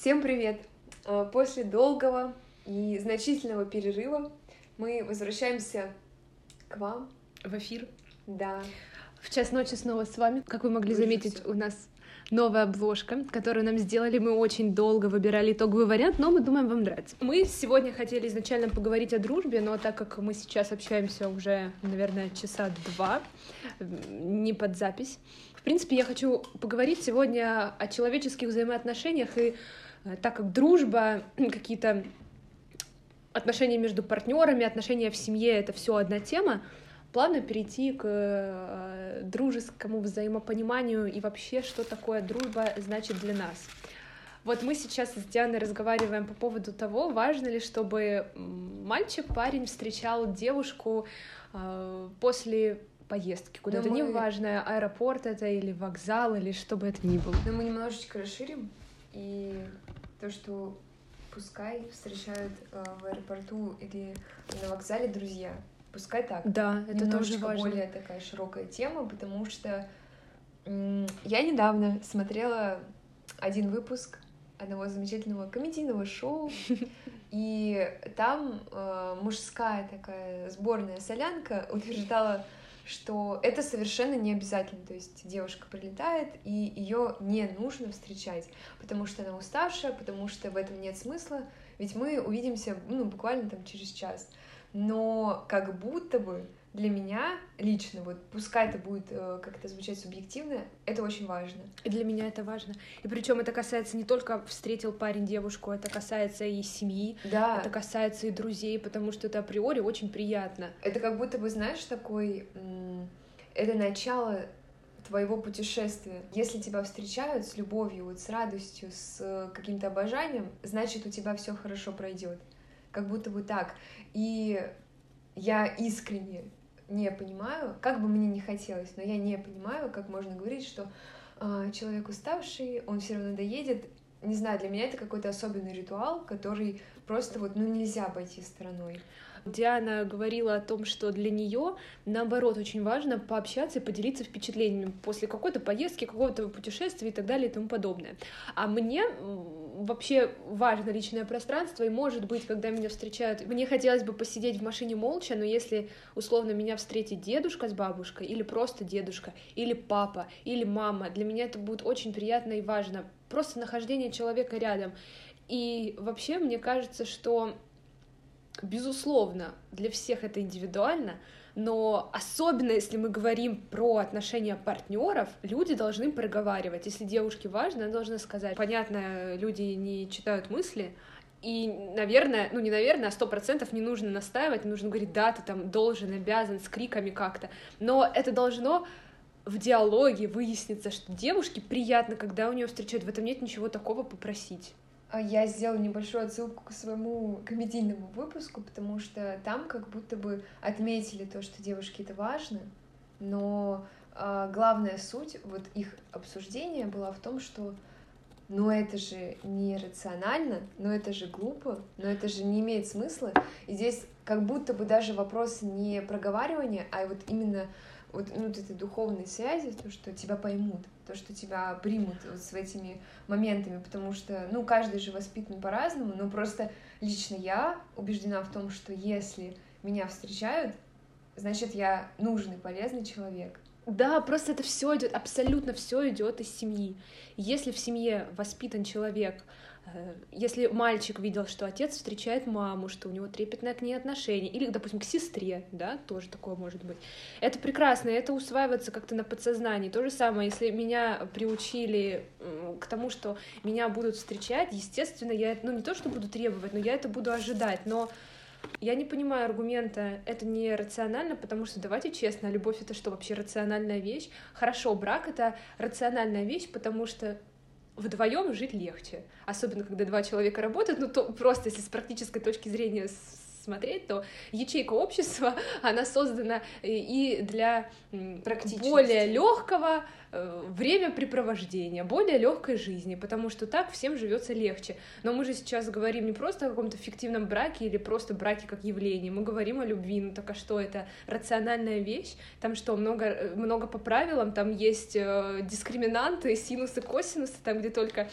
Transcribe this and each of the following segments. Всем привет! После долгого и значительного перерыва мы возвращаемся к вам. В эфир. Да. В час ночи снова с вами. Как вы могли заметить, у нас новая обложка, которую нам сделали. Мы очень долго выбирали итоговый вариант, но мы думаем, вам нравится. Мы сегодня хотели изначально поговорить о дружбе, но так как мы сейчас общаемся уже, наверное, часа два, не под запись. В принципе, я хочу поговорить сегодня о человеческих взаимоотношениях, и так как дружба, какие-то отношения между партнерами, отношения в семье — это все одна тема, плавно перейти к дружескому взаимопониманию и вообще, что такое дружба значит для нас. Вот мы сейчас с Дианой разговариваем по поводу того, важно ли, чтобы мальчик, парень встречал девушку после поездки куда-то, неважно, аэропорт это или вокзал, или что бы это ни было. Но мы немножечко расширим, и то, что пускай встречают в аэропорту или на вокзале друзья. Пускай так. Да, это тоже важно. Более такая широкая тема, потому что я недавно смотрела один выпуск одного замечательного комедийного шоу, и там мужская такая сборная солянка утверждала, что это совершенно не обязательно. То есть девушка прилетает, и ее не нужно встречать, потому что она уставшая, потому что в этом нет смысла, ведь мы увидимся буквально там через час. Но как будто бы для меня лично, вот пускай это будет как-то звучать субъективно, это очень важно. И для меня это важно. И причем это касается не только встретил парень девушку, это касается и семьи, да. Это касается и друзей, потому что это априори очень приятно. Это как будто бы, знаешь, такой... Это начало твоего путешествия. Если тебя встречают с любовью, вот, с радостью, с каким-то обожанием, значит, у тебя все хорошо пройдет. Как будто бы так. И я искренне не понимаю, как бы мне не хотелось, но я не понимаю, как можно говорить, что человек уставший, он все равно доедет. Не знаю, для меня это какой-то особенный ритуал, который просто вот, нельзя обойти стороной. Диана говорила о том, что для нее, наоборот, очень важно пообщаться и поделиться впечатлениями после какой-то поездки, какого-то путешествия и так далее и тому подобное. А мне вообще важно личное пространство, и, может быть, когда меня встречают, мне хотелось бы посидеть в машине молча, но если, условно, меня встретит дедушка с бабушкой, или просто дедушка, или папа, или мама, для меня это будет очень приятно и важно. Просто нахождение человека рядом. И вообще, мне кажется, что... Безусловно, для всех это индивидуально, но особенно если мы говорим про отношения партнеров, люди должны проговаривать. Если девушке важно, она должна сказать. Понятно, люди не читают мысли, и, наверное, не наверное, а 100% не нужно настаивать, нужно говорить, да, ты там должен, обязан, с криками как-то, но это должно... В диалоге выяснится, что девушке приятно, когда у нее встречают. В этом нет ничего такого попросить. Я сделала небольшую отсылку к своему комедийному выпуску, потому что там как будто бы отметили то, что девушке это важно, но главная суть вот их обсуждения была в том, что это же не рационально, это же глупо, это же не имеет смысла. И здесь как будто бы даже вопрос не проговаривания, а вот именно... этой духовной связи, то, что тебя поймут, то, что тебя примут с этими моментами, потому что, каждый же воспитан по-разному, но просто лично я убеждена в том, что если меня встречают, значит, я нужный, полезный человек. Да, просто это все идет, абсолютно все идет из семьи. Если в семье воспитан человек, если мальчик видел, что отец встречает маму, что у него трепетное к ней отношение, или, допустим, к сестре, да, тоже такое может быть, это прекрасно, это усваивается как-то на подсознании. То же самое, если меня приучили к тому, что меня будут встречать, естественно, я, не то что буду требовать, но я это буду ожидать, но... Я не понимаю аргумента, это не рационально, потому что, давайте честно, любовь — это что, вообще рациональная вещь? Хорошо, брак — это рациональная вещь, потому что вдвоем жить легче, особенно когда два человека работают, то просто если с практической точки зрения смотреть, то ячейка общества, она создана и для более легкого времяпрепровождения, более легкой жизни, потому что так всем живется легче. Но мы же сейчас говорим не просто о каком-то фиктивном браке или просто браке как явлении, мы говорим о любви, ну так а что это? Рациональная вещь? Там что, много по правилам, там есть дискриминанты, синусы, косинусы, там где только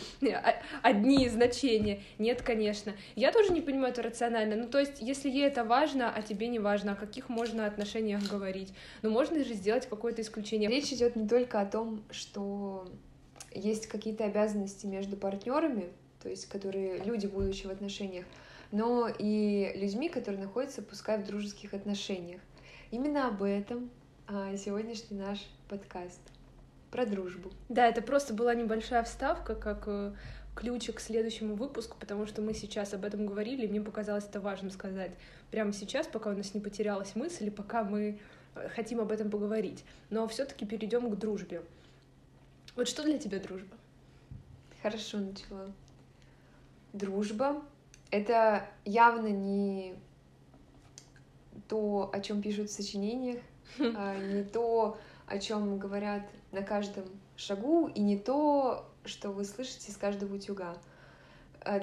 одни значения. Нет, конечно. Я тоже не понимаю это рационально, ну то есть, если ей это важно, а тебе не важно, о каких можно отношениях говорить? Ну можно же сделать какое-то исключение. Речь идет не только о том, что есть какие-то обязанности между партнерами, то есть которые люди, будучи в отношениях, но и людьми, которые находятся, пускай в дружеских отношениях. Именно об этом сегодняшний наш подкаст про дружбу. Да, это просто была небольшая вставка, как ключик к следующему выпуску, потому что мы сейчас об этом говорили, и мне показалось это важным сказать прямо сейчас, пока у нас не потерялась мысль, и пока мы хотим об этом поговорить. Но все-таки перейдем к дружбе. Вот что для тебя дружба? Хорошо начала. Дружба — это явно не то, о чем пишут в сочинениях, не то, о чем говорят на каждом шагу, и не то, что вы слышите с каждого утюга.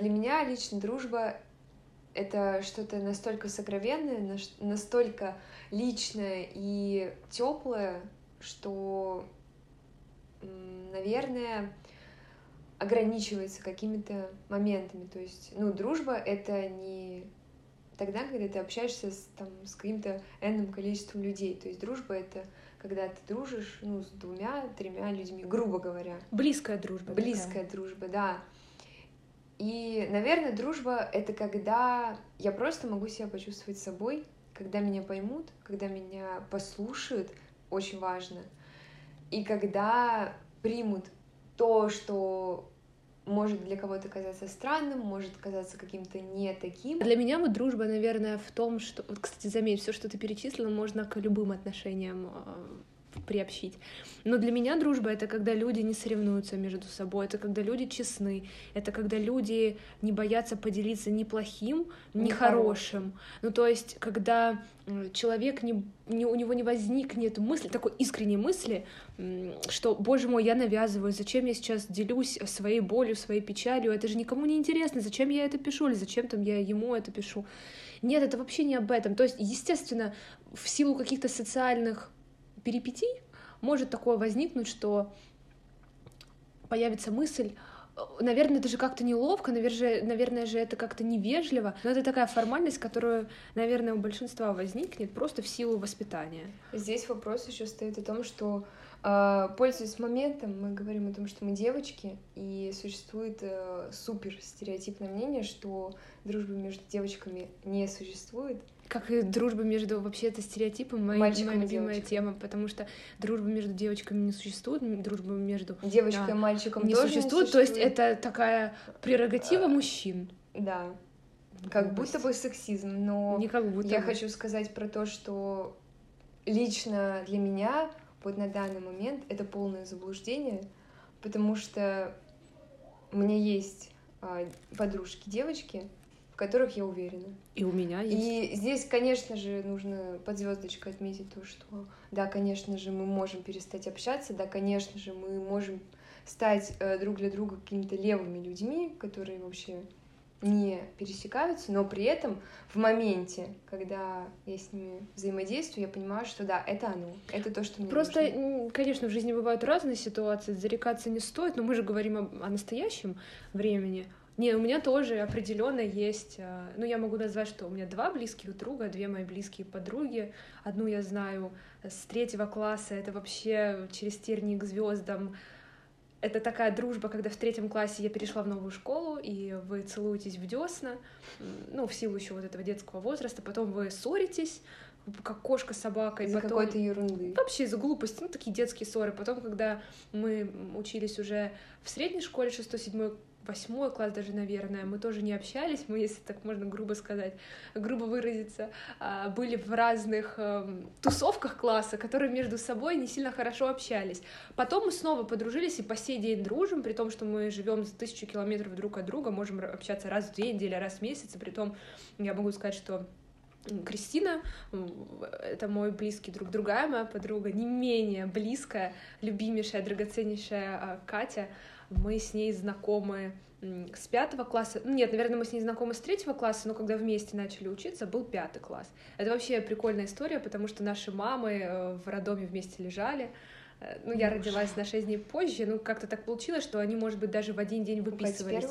Для меня лично дружба — это что-то настолько сокровенное, настолько личное и теплое, что, наверное, ограничивается какими-то моментами. То есть, дружба — это не тогда, когда ты общаешься с каким-то энным количеством людей. То есть дружба — это когда ты дружишь, с 2-3 людьми, грубо говоря. Близкая дружба. Близкая дружба, да. И, наверное, дружба — это когда я просто могу себя почувствовать собой, когда меня поймут, когда меня послушают, очень важно, и когда примут то, что может для кого-то казаться странным, может казаться каким-то не таким. Для меня вот дружба, наверное, в том, что... Вот, кстати, заметь, все, что ты перечислила, можно к любым отношениям приобщить. Но для меня дружба — это когда люди не соревнуются между собой, это когда люди честны, это когда люди не боятся поделиться ни плохим, ни хорошим. Ну, то есть, когда человек, у него не возникнет мысли, такой искренней мысли, что, боже мой, я навязываю, зачем я сейчас делюсь своей болью, своей печалью, это же никому не интересно, зачем я это пишу, или зачем там я ему это пишу. Нет, это вообще не об этом. То есть, естественно, в силу каких-то социальных перипетий может такое возникнуть, что появится мысль, наверное, это же как-то неловко, наверное же это как-то невежливо, но это такая формальность, которую, наверное, у большинства возникнет просто в силу воспитания. Здесь вопрос еще стоит о том, что, пользуясь моментом, мы говорим о том, что мы девочки, и существует супер стереотипное мнение, что дружбы между девочками не существует. Как и дружба между... Вообще это стереотипы, моя любимая тема, потому что дружба между девочками не существует, дружба между... Девочкой и мальчиком не тоже существует, то есть это такая прерогатива мужчин. Да, как будто бы сексизм, но я хочу сказать про то, что лично для меня вот на данный момент это полное заблуждение, потому что у меня есть подружки-девочки, в которых я уверена. И у меня есть. И здесь, конечно же, нужно под звездочкой отметить то, что да, конечно же, мы можем перестать общаться, да, конечно же, мы можем стать друг для друга какими-то левыми людьми, которые вообще не пересекаются, но при этом в моменте, когда я с ними взаимодействую, я понимаю, что да, это оно, это то, что мне просто нужно. Конечно, в жизни бывают разные ситуации, зарекаться не стоит, но мы же говорим о настоящем времени. Не, у меня тоже определенно есть, я могу назвать, что у меня 2 близких друга, 2 мои близкие подруги. Одну я знаю с 3 класса, это вообще через тернии к звездам. Это такая дружба, когда в 3 классе я перешла в новую школу, и вы целуетесь в десна, в силу еще вот этого детского возраста, потом вы ссоритесь, как кошка с собакой. Из-за какой-то ерунды. Вообще из-за глупости, такие детские ссоры. Потом, когда мы учились уже в средней школе, 6-7-8 класс даже, наверное, мы тоже не общались, мы, если так можно грубо сказать, грубо выразиться, были в разных тусовках класса, которые между собой не сильно хорошо общались. Потом мы снова подружились и по сей день дружим, при том, что мы живем за 1000 километров друг от друга, можем общаться раз в 2 недели, раз в месяц, и при том я могу сказать, что Кристина, это мой близкий друг, другая моя подруга, не менее близкая, любимейшая, драгоценнейшая Катя. Мы с ней знакомы с 5 класса. Нет, наверное, мы с ней знакомы с 3 класса, но когда вместе начали учиться, был 5 класс. Это вообще прикольная история, потому что наши мамы в роддоме вместе лежали. Ну, я родилась на 6 дней позже, ну, как-то так получилось, что они, может быть, даже в один день выписывались.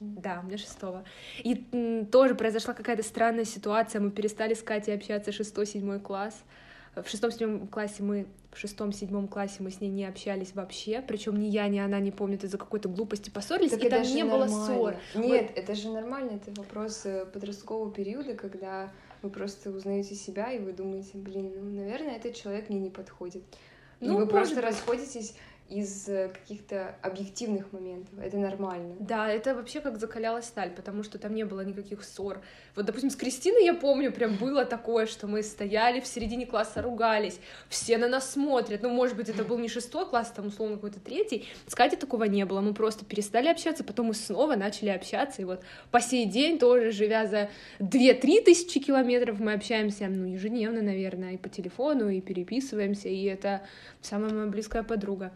Да, у меня 6-го. И тоже произошла какая-то странная ситуация, мы перестали с Катей общаться 6-7 класс. В 6-7 классе мы с ней не общались вообще, причем ни я, ни она не помнят, из-за какой-то глупости поссорились, так и там не было ссор. Нет, это же нормально, это вопрос подросткового периода, когда вы просто узнаете себя, и вы думаете, наверное, этот человек мне не подходит. И вы просто расходитесь из каких-то объективных моментов. Это нормально. Да, это вообще как закалялась сталь, потому что там не было никаких ссор. Вот, допустим, с Кристиной, я помню, прям было такое, что мы стояли в середине класса, ругались, все на нас смотрят. Ну, может быть, это был не 6 класс, там, условно, какой-то 3. С Катей такого не было. Мы просто перестали общаться, потом мы снова начали общаться. И вот по сей день тоже, живя за 2-3 тысячи километров, мы общаемся, ежедневно, наверное, и по телефону, и переписываемся, и это самая моя близкая подруга.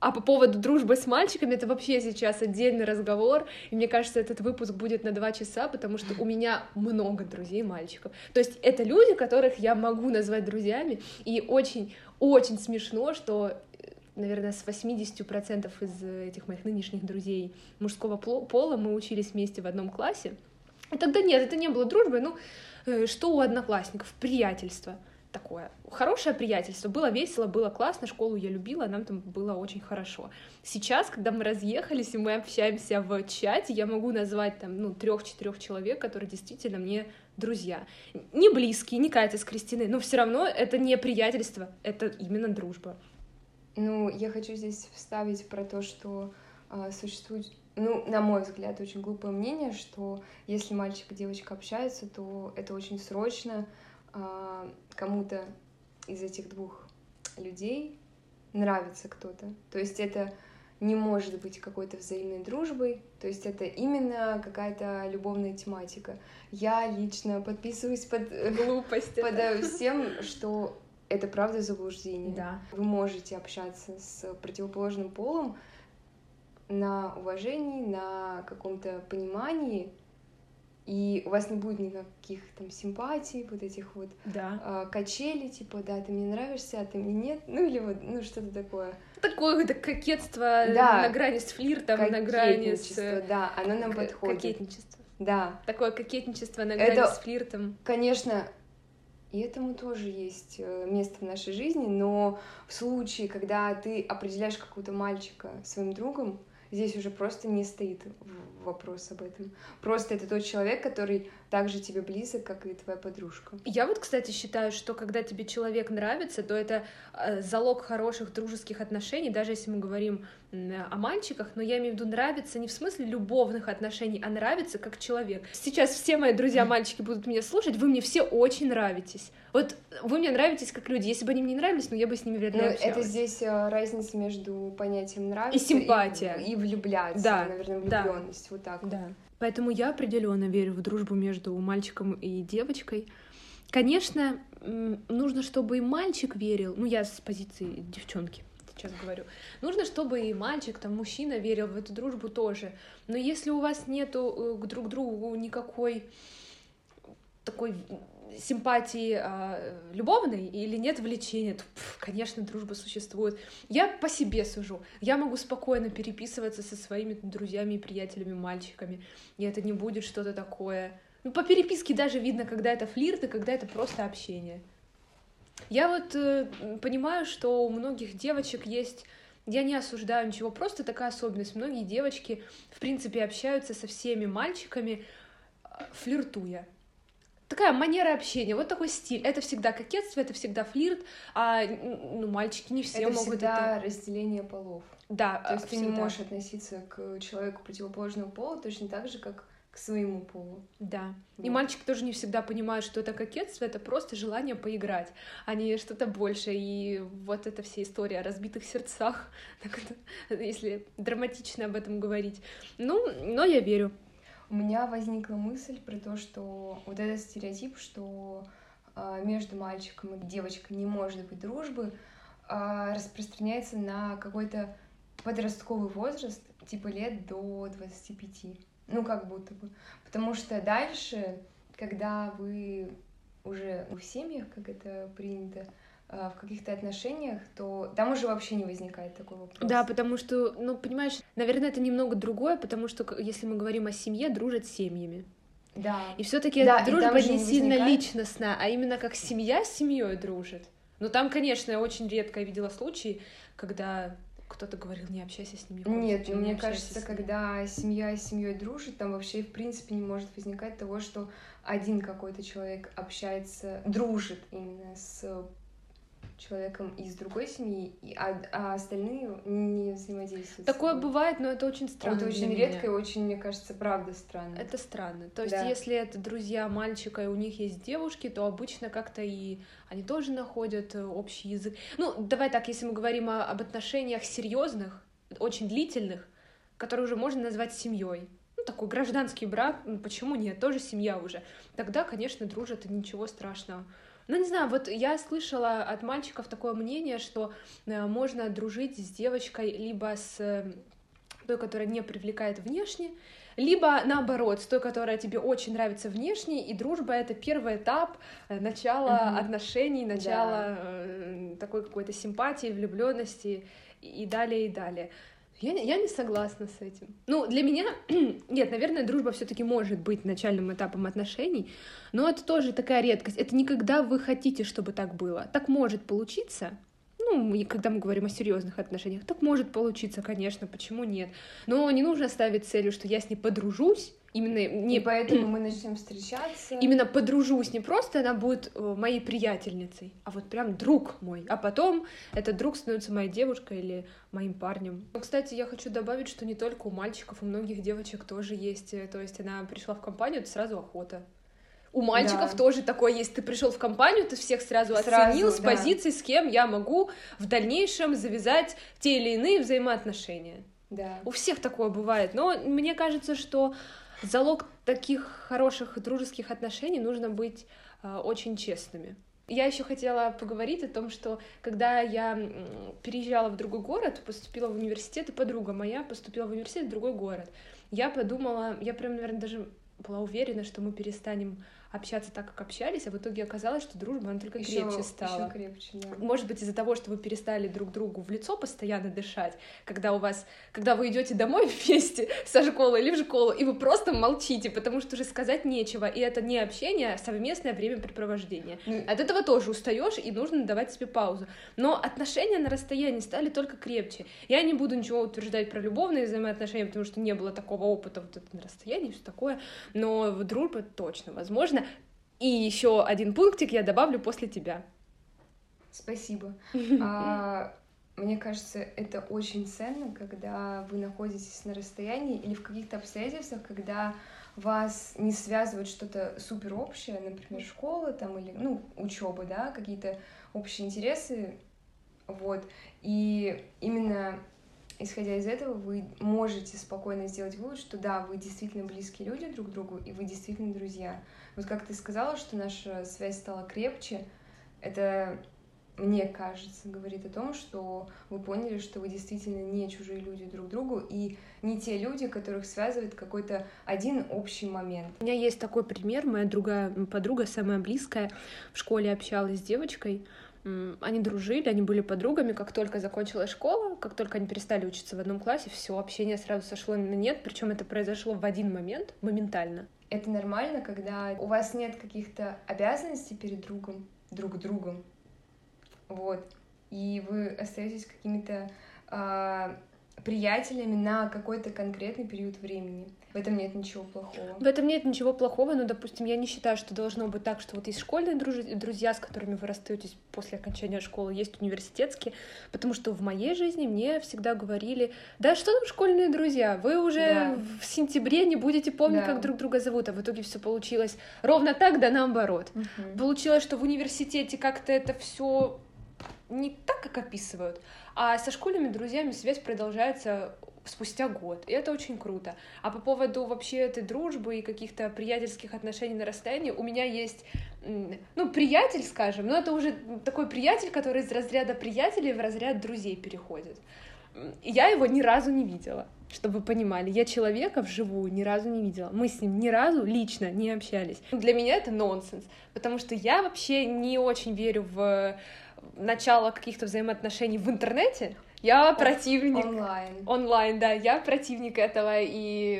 А по поводу дружбы с мальчиками, это вообще сейчас отдельный разговор, и мне кажется, этот выпуск будет на 2 часа, потому что у меня много друзей-мальчиков, то есть это люди, которых я могу назвать друзьями, и очень-очень смешно, что, наверное, с 80% из этих моих нынешних друзей мужского пола мы учились вместе в одном классе, и тогда нет, это не было дружбы, что у одноклассников, приятельство. Такое хорошее приятельство, было весело, было классно, школу я любила, нам там было очень хорошо. Сейчас, когда мы разъехались и мы общаемся в чате, я могу назвать там 3-4 человек, которые действительно мне друзья. Не близкие, не Катя с Кристиной, но все равно это не приятельство, это именно дружба. Я хочу здесь вставить про то, что существует, на мой взгляд, очень глупое мнение, что если мальчик и девочка общаются, то это очень срочно, кому-то из этих двух людей нравится кто-то. То есть это не может быть какой-то взаимной дружбой, то есть это именно какая-то любовная тематика. Я лично подписываюсь под глупости, под всем, что это правда заблуждение. Да. Вы можете общаться с противоположным полом на уважении, на каком-то понимании, и у вас не будет никаких там симпатий, вот этих вот качелей, типа, да, ты мне нравишься, а ты мне нет, или вот, что-то такое. Такое кокетство, да. На грани с флиртом, на грани с... да, оно нам подходит. Кокетничество. Да. Такое кокетничество на грани с флиртом. Конечно, и этому тоже есть место в нашей жизни, но в случае, когда ты определяешь какого-то мальчика своим другом, здесь уже просто не стоит вопрос об этом. Просто это тот человек, который так же тебе близок, как и твоя подружка. Я вот, кстати, считаю, что когда тебе человек нравится, то это залог хороших дружеских отношений, даже если мы говорим о мальчиках, но я имею в виду нравится не в смысле любовных отношений, а нравится как человек. Сейчас все мои друзья-мальчики будут меня слушать, вы мне все очень нравитесь. Вот вы мне нравитесь как люди, если бы они мне не нравились, я бы с ними вряд ли общалась. Это здесь разница между понятием нравится и симпатия. И влюбляться, да, наверное, влюбленность, да, вот так вот. Да. Поэтому я определенно верю в дружбу между мальчиком и девочкой. Конечно, нужно, чтобы и мальчик верил, я с позиции девчонки сейчас говорю, нужно, чтобы и мальчик, мужчина верил в эту дружбу тоже. Но если у вас нету друг к другу никакой такой симпатии любовной или нет влечения, то, конечно, дружба существует. Я по себе сужу. Я могу спокойно переписываться со своими друзьями и приятелями, мальчиками, и это не будет что-то такое. По переписке даже видно, когда это флирт и когда это просто общение. Я понимаю, что у многих девочек есть... Я не осуждаю ничего, просто такая особенность. Многие девочки, в принципе, общаются со всеми мальчиками, флиртуя. Такая манера общения, такой стиль. Это всегда кокетство, это всегда флирт, а мальчики не все могут это... Это всегда разделение полов. Да, то есть всегда. Ты не можешь относиться к человеку противоположного пола точно так же, как к своему полу. Да. Вот. И мальчики тоже не всегда понимают, что это кокетство, это просто желание поиграть, а не что-то большее. И вот эта вся история о разбитых сердцах, если драматично об этом говорить. Но я верю. у меня возникла мысль про то, что вот этот стереотип, что между мальчиком и девочкой не может быть дружбы, распространяется на какой-то подростковый возраст, типа лет до 25. Ну, как будто бы. Потому что дальше, когда вы уже в семьях, как это принято, в каких-то отношениях, то там уже вообще не возникает такой вопрос. Да, потому что, ну, понимаешь, наверное, это немного другое, потому что, если мы говорим о семье, дружат семьями. Да. И все-таки да, дружба не сильно личностная, а именно как семья с семьей дружит. Но там, конечно, я очень редко видела случаи, когда кто-то говорил, не общайся с ними. Нет, случае, мне кажется, когда семья с семьей дружит, там вообще, в принципе, не может возникать того, что один какой-то человек общается, дружит именно с человеком из другой семьи, а остальные не взаимодействуют. Такое бывает, но это очень странно. Это очень редко и очень, мне кажется, правда странно. Это странно. То есть, да, если это друзья мальчика, и у них есть девушки, то обычно как-то и они тоже находят общий язык. Ну, давай так, если мы говорим об отношениях серьезных, очень длительных, которые уже можно назвать семьей. Ну, такой гражданский брак, ну, почему нет, тоже семья уже. Тогда, конечно, дружат, и ничего страшного. Ну, не знаю, вот я слышала от мальчиков такое мнение, что можно дружить с девочкой либо с той, которая не привлекает внешне, либо, наоборот, с той, которая тебе очень нравится внешне, и дружба — это первый этап начала отношений, начала такой какой-то симпатии, влюблённости и далее, и далее. Я не согласна с этим. Ну, для меня... Нет, наверное, дружба все-таки может быть начальным этапом отношений, но это тоже такая редкость. Это не когда вы хотите, чтобы так было. Так может получиться. Ну, и когда мы говорим о серьезных отношениях, так может получиться, конечно, почему нет. Но не нужно ставить целью, что я с ней подружусь. Именно не... И поэтому мы начнем встречаться. Именно подружусь, не просто она будет моей приятельницей, а вот прям друг мой. А потом этот друг становится моей девушкой или моим парнем. Но, кстати, я хочу добавить, что не только у мальчиков, у многих девочек тоже есть. То есть она пришла в компанию, это сразу охота. У мальчиков тоже такое есть. Ты пришел в компанию, ты всех сразу оценил с позиции, с кем я могу в дальнейшем завязать те или иные взаимоотношения. Да. У всех такое бывает. Но мне кажется, что залог таких хороших дружеских отношений нужно быть очень честными. Я еще хотела поговорить о том, что когда я переезжала в другой город, поступила в университет, и подруга моя поступила в университет в другой город, я подумала, я прям, наверное, даже была уверена, что мы перестанем общаться так, как общались, а в итоге оказалось, что дружба, она только крепче стала. Еще крепче, да. Может быть, из-за того, что вы перестали друг другу в лицо постоянно дышать, когда вы идете домой вместе со школы или в школу, и вы просто молчите, потому что уже сказать нечего, и это не общение, а совместное времяпрепровождение. От этого тоже устаешь, и нужно давать себе паузу. Но отношения на расстоянии стали только крепче. Я не буду ничего утверждать про любовные взаимоотношения, потому что не было такого опыта вот это на расстоянии, все такое, но дружба точно возможно. И еще один пунктик я добавлю после тебя. Спасибо. Мне кажется, это очень ценно, когда вы находитесь на расстоянии или в каких-то обстоятельствах, когда вас не связывает что-то супер общее, например, школа там, или учеба, да, какие-то общие интересы. Вот. И именно исходя из этого, вы можете спокойно сделать вывод, что да, вы действительно близкие люди друг к другу, и вы действительно друзья. Вот как ты сказала, что наша связь стала крепче, это, мне кажется, говорит о том, что вы поняли, что вы действительно не чужие люди друг к другу, и не те люди, которых связывает какой-то один общий момент. У меня есть такой пример. Моя другая подруга, самая близкая, в школе общалась с девочкой. Они дружили, они были подругами. Как только закончилась школа, как только они перестали учиться в одном классе, все общение сразу сошло на нет. Причем это произошло в один момент, моментально. Это нормально, когда у вас нет каких-то обязанностей перед друг другом. Вот. И вы остаетесь какими-то приятелями на какой-то конкретный период времени. В этом нет ничего плохого. В этом нет ничего плохого, но, допустим, я не считаю, что должно быть так, что вот есть школьные друзья, с которыми вы расстаетесь после окончания школы, есть университетские, потому что в моей жизни мне всегда говорили, да что там школьные друзья, вы уже в сентябре не будете помнить, как друг друга зовут, а в итоге все получилось ровно так, да наоборот. Угу. Получилось, что в университете как-то это все не так, как описывают, а со школьными друзьями связь продолжается спустя год. И это очень круто. А по поводу вообще этой дружбы и каких-то приятельских отношений на расстоянии, у меня есть, ну, приятель, скажем, но это уже такой приятель, который из разряда приятелей в разряд друзей переходит. Я его ни разу не видела, чтобы вы понимали. Я человека вживую ни разу не видела. Мы с ним ни разу лично не общались. Для меня это нонсенс, потому что я вообще не очень верю в начало каких-то взаимоотношений в интернете. Я противник... Онлайн, да. Я противник этого и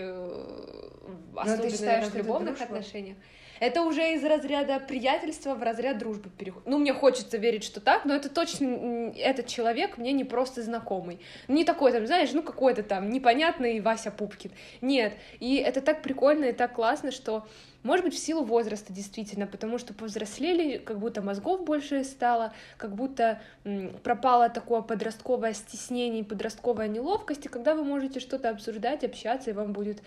особенно считаешь, в любовных отношениях. Это уже из разряда приятельства в разряд дружбы переход. Ну, мне хочется верить, что так, но это точно этот человек мне не просто знакомый. Не такой там, знаешь, ну какой-то там непонятный Вася Пупкин. Нет, и это так прикольно и так классно, что, может быть, в силу возраста действительно, потому что повзрослели, как будто мозгов больше стало, как будто пропало такое подростковое стеснение, подростковая неловкость, и когда вы можете что-то обсуждать, общаться, и вам будет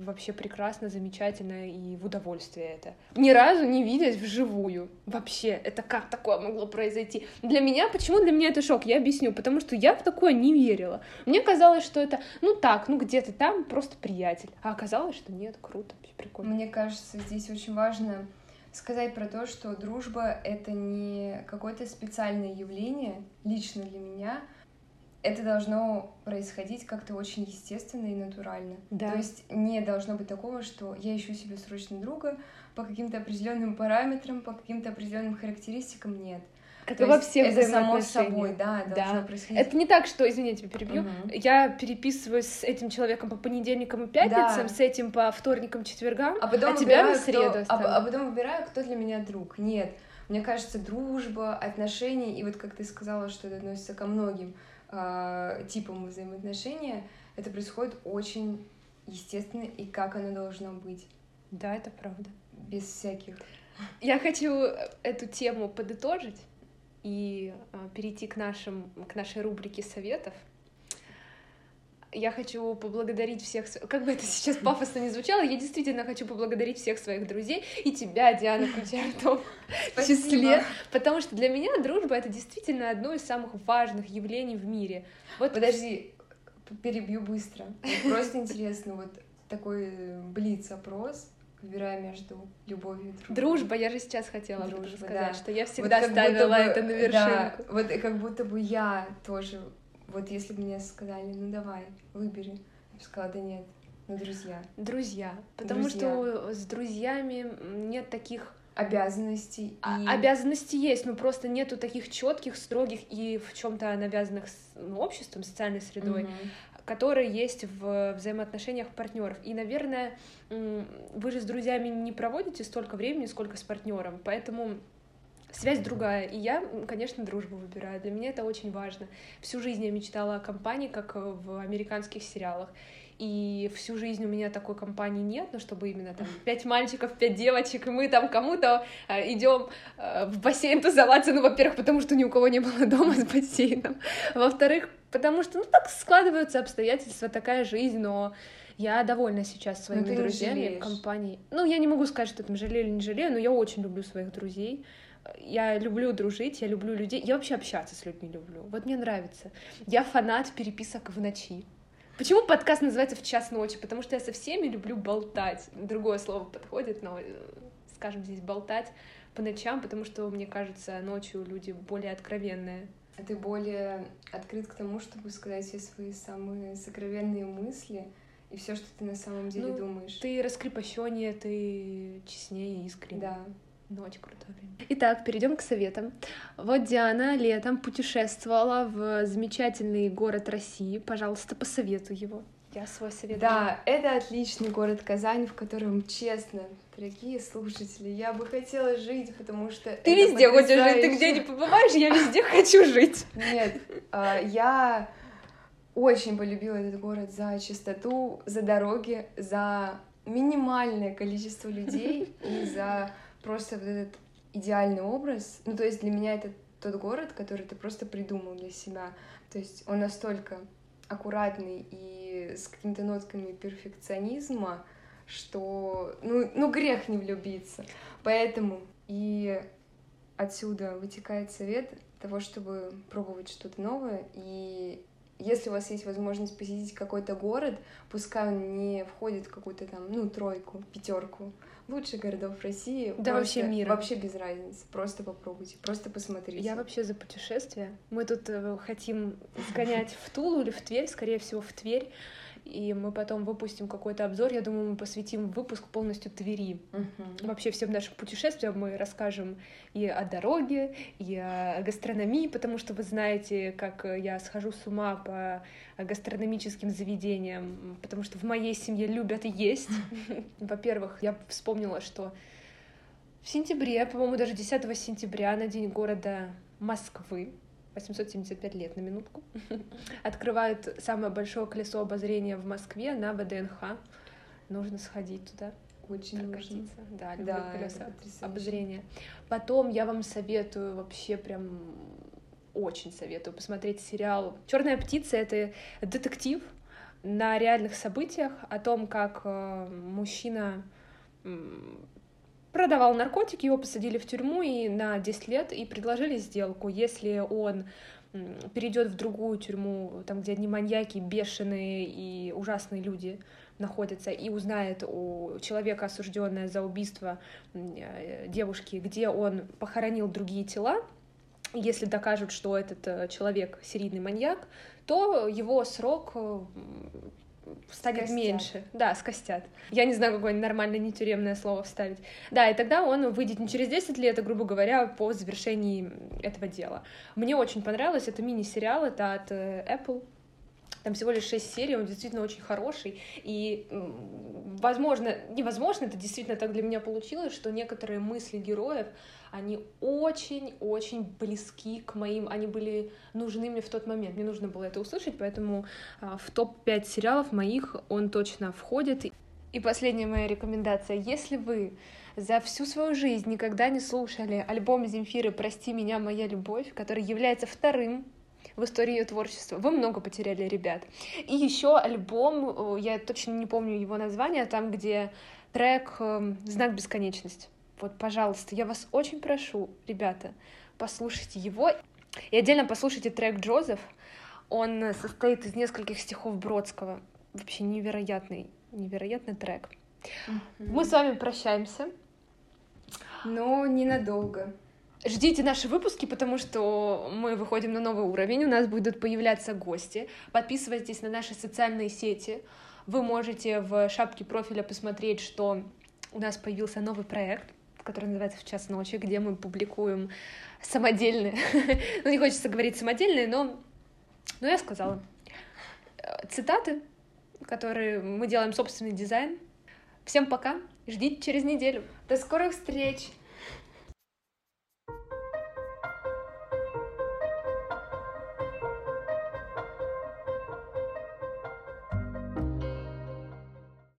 вообще прекрасно, замечательно и в удовольствие это. Ни разу не видеть вживую вообще. Это как такое могло произойти? Для меня, почему для меня это шок? Я объясню, потому что я в такое не верила. Мне казалось, что это, ну так, ну где-то там просто приятель. А оказалось, что нет, круто, прикольно. Мне кажется, здесь очень важно сказать про то, что дружба — это не какое-то специальное явление лично для меня. Это должно происходить как-то очень естественно и натурально. Да. То есть не должно быть такого, что я ищу себе срочно друга по каким-то определенным параметрам, по каким-то определенным характеристикам. Нет. Как то и во всех взаимоотношениях. Это само собой, да, должно происходить. Это не так, что, извини, я тебя перебью, я переписываюсь с этим человеком по понедельникам и пятницам, с этим по вторникам, четвергам, потом тебя на среду оставлю. А потом выбираю, кто для меня друг. Нет. Мне кажется, дружба, отношения, и вот как ты сказала, что это относится ко многим типам взаимоотношений, это происходит очень естественно и как оно должно быть. Да, это правда. Без всяких. Я хочу эту тему подытожить и перейти к нашей рубрике советов. Я хочу поблагодарить всех... Как бы это сейчас пафосно не звучало, я действительно хочу поблагодарить всех своих друзей и тебя, Диана, включая в том числе. Потому что для меня дружба — это действительно одно из самых важных явлений в мире. Вот... Подожди, перебью быстро. Просто интересно, вот такой блиц-опрос. Выбирая между любовью и дружбой. Дружба, я же сейчас хотела сказать, что я всегда вот ставила это на вершинку. Да, вот как будто бы я тоже... Вот если бы мне сказали, ну давай, выбери. Я бы сказала, да нет, ну друзья. Друзья, потому что с друзьями нет таких... Обязанностей. Обязанности есть, но просто нету таких четких, строгих и в чем-то навязанных обществом, социальной средой, которые есть в взаимоотношениях партнеров. И, наверное, вы же с друзьями не проводите столько времени, сколько с партнером, поэтому... Связь другая, и я, конечно, дружбу выбираю. Для меня это очень важно. Всю жизнь я мечтала о компании, как в американских сериалах. И всю жизнь у меня такой компании нет, но чтобы именно там 5 мальчиков, 5 девочек, и мы там кому-то идем в бассейн тусоваться. Ну, во-первых, потому что ни у кого не было дома с бассейном. Во-вторых, потому что, ну, так складываются обстоятельства, такая жизнь, но... Я довольна сейчас своими друзьями, компанией. Ну, я не могу сказать, что там жалею или не жалею, но я очень люблю своих друзей. Я люблю дружить, я люблю людей. Я вообще общаться с людьми люблю. Вот мне нравится. Я фанат переписок в ночи. Почему подкаст называется «В час ночи»? Потому что я со всеми люблю болтать. Другое слово подходит, но, скажем, здесь болтать по ночам, потому что, мне кажется, ночью люди более откровенные. А ты более открыт к тому, чтобы сказать все свои самые сокровенные мысли и все, что ты на самом деле думаешь. Ты раскрепощеннее, ты честнее и искренне. Да. Ночь крутая. Итак, перейдем к советам. Вот Диана летом путешествовала в замечательный город России. Пожалуйста, посоветуй его. Я свой совет. Да, это отличный город Казань, в котором, честно, дорогие слушатели, я бы хотела жить, потому что... Ты везде хочешь жить, ты где не побываешь, я везде хочу жить. Нет, я... Очень полюбила этот город за чистоту, за дороги, за минимальное количество людей и за просто вот этот идеальный образ. Ну, то есть для меня это тот город, который ты просто придумал для себя. То есть он настолько аккуратный и с какими-то нотками перфекционизма, что, ну грех не влюбиться. Поэтому и отсюда вытекает совет того, чтобы пробовать что-то новое и если у вас есть возможность посетить какой-то город, пускай он не входит в какую-то там, ну, тройку, пятерку лучших городов России. Да, просто, вообще мира. Вообще без разницы. Просто попробуйте, просто посмотрите. Я вообще за путешествия. Мы тут хотим сгонять в Тулу или в Тверь, скорее всего, в Тверь. И мы потом выпустим какой-то обзор. Я думаю, мы посвятим выпуск полностью Твери. Угу. Вообще всем нашим путешествиям мы расскажем и о дороге, и о гастрономии, потому что вы знаете, как я схожу с ума по гастрономическим заведениям, потому что в моей семье любят есть. Во-первых, я вспомнила, что в сентябре, по-моему, даже 10 сентября, на День города Москвы, 875 лет на минутку, открывают самое большое колесо обозрения в Москве на ВДНХ. Нужно сходить туда. Очень нужно. Да, люблю колеса обозрения. Потом я вам советую, вообще прям очень советую посмотреть сериал «Черная птица». Это детектив на реальных событиях о том, как мужчина продавал наркотики, его посадили в тюрьму и на 10 лет, и предложили сделку. Если он перейдет в другую тюрьму, там, где одни маньяки, бешеные и ужасные люди находятся, и узнает у человека, осужденного за убийство девушки, где он похоронил другие тела, если докажут, что этот человек серийный маньяк, то его срок станет меньше. Да, скостят. Я не знаю, какое нормальное не тюремное слово вставить. Да, и тогда он выйдет не через 10 лет, а, грубо говоря, по завершении этого дела. Мне очень понравилось. Это мини-сериал, это от Apple. Там всего лишь 6 серий, он действительно очень хороший. И, возможно, невозможно, это действительно так для меня получилось, что некоторые мысли героев, они очень-очень близки к моим, они были нужны мне в тот момент, мне нужно было это услышать, поэтому в топ-5 сериалов моих он точно входит. И последняя моя рекомендация. Если вы за всю свою жизнь никогда не слушали альбом Земфиры «Прости меня, моя любовь», который является вторым в истории ее творчества, вы много потеряли, ребят. И еще альбом, я точно не помню его название, там, где трек «Знак бесконечности». Вот, пожалуйста, я вас очень прошу, ребята, послушайте его. И отдельно послушайте трек «Джозеф». Он состоит из нескольких стихов Бродского. Вообще невероятный, невероятный трек. Мы с вами прощаемся. Но ненадолго. Ждите наши выпуски, потому что мы выходим на новый уровень, у нас будут появляться гости. Подписывайтесь на наши социальные сети. Вы можете в шапке профиля посмотреть, что у нас появился новый проект, который называется «В час ночи», где мы публикуем самодельные. Ну, не хочется говорить самодельные, но я сказала. Цитаты, которые мы делаем собственный дизайн. Всем пока, ждите через неделю. До скорых встреч!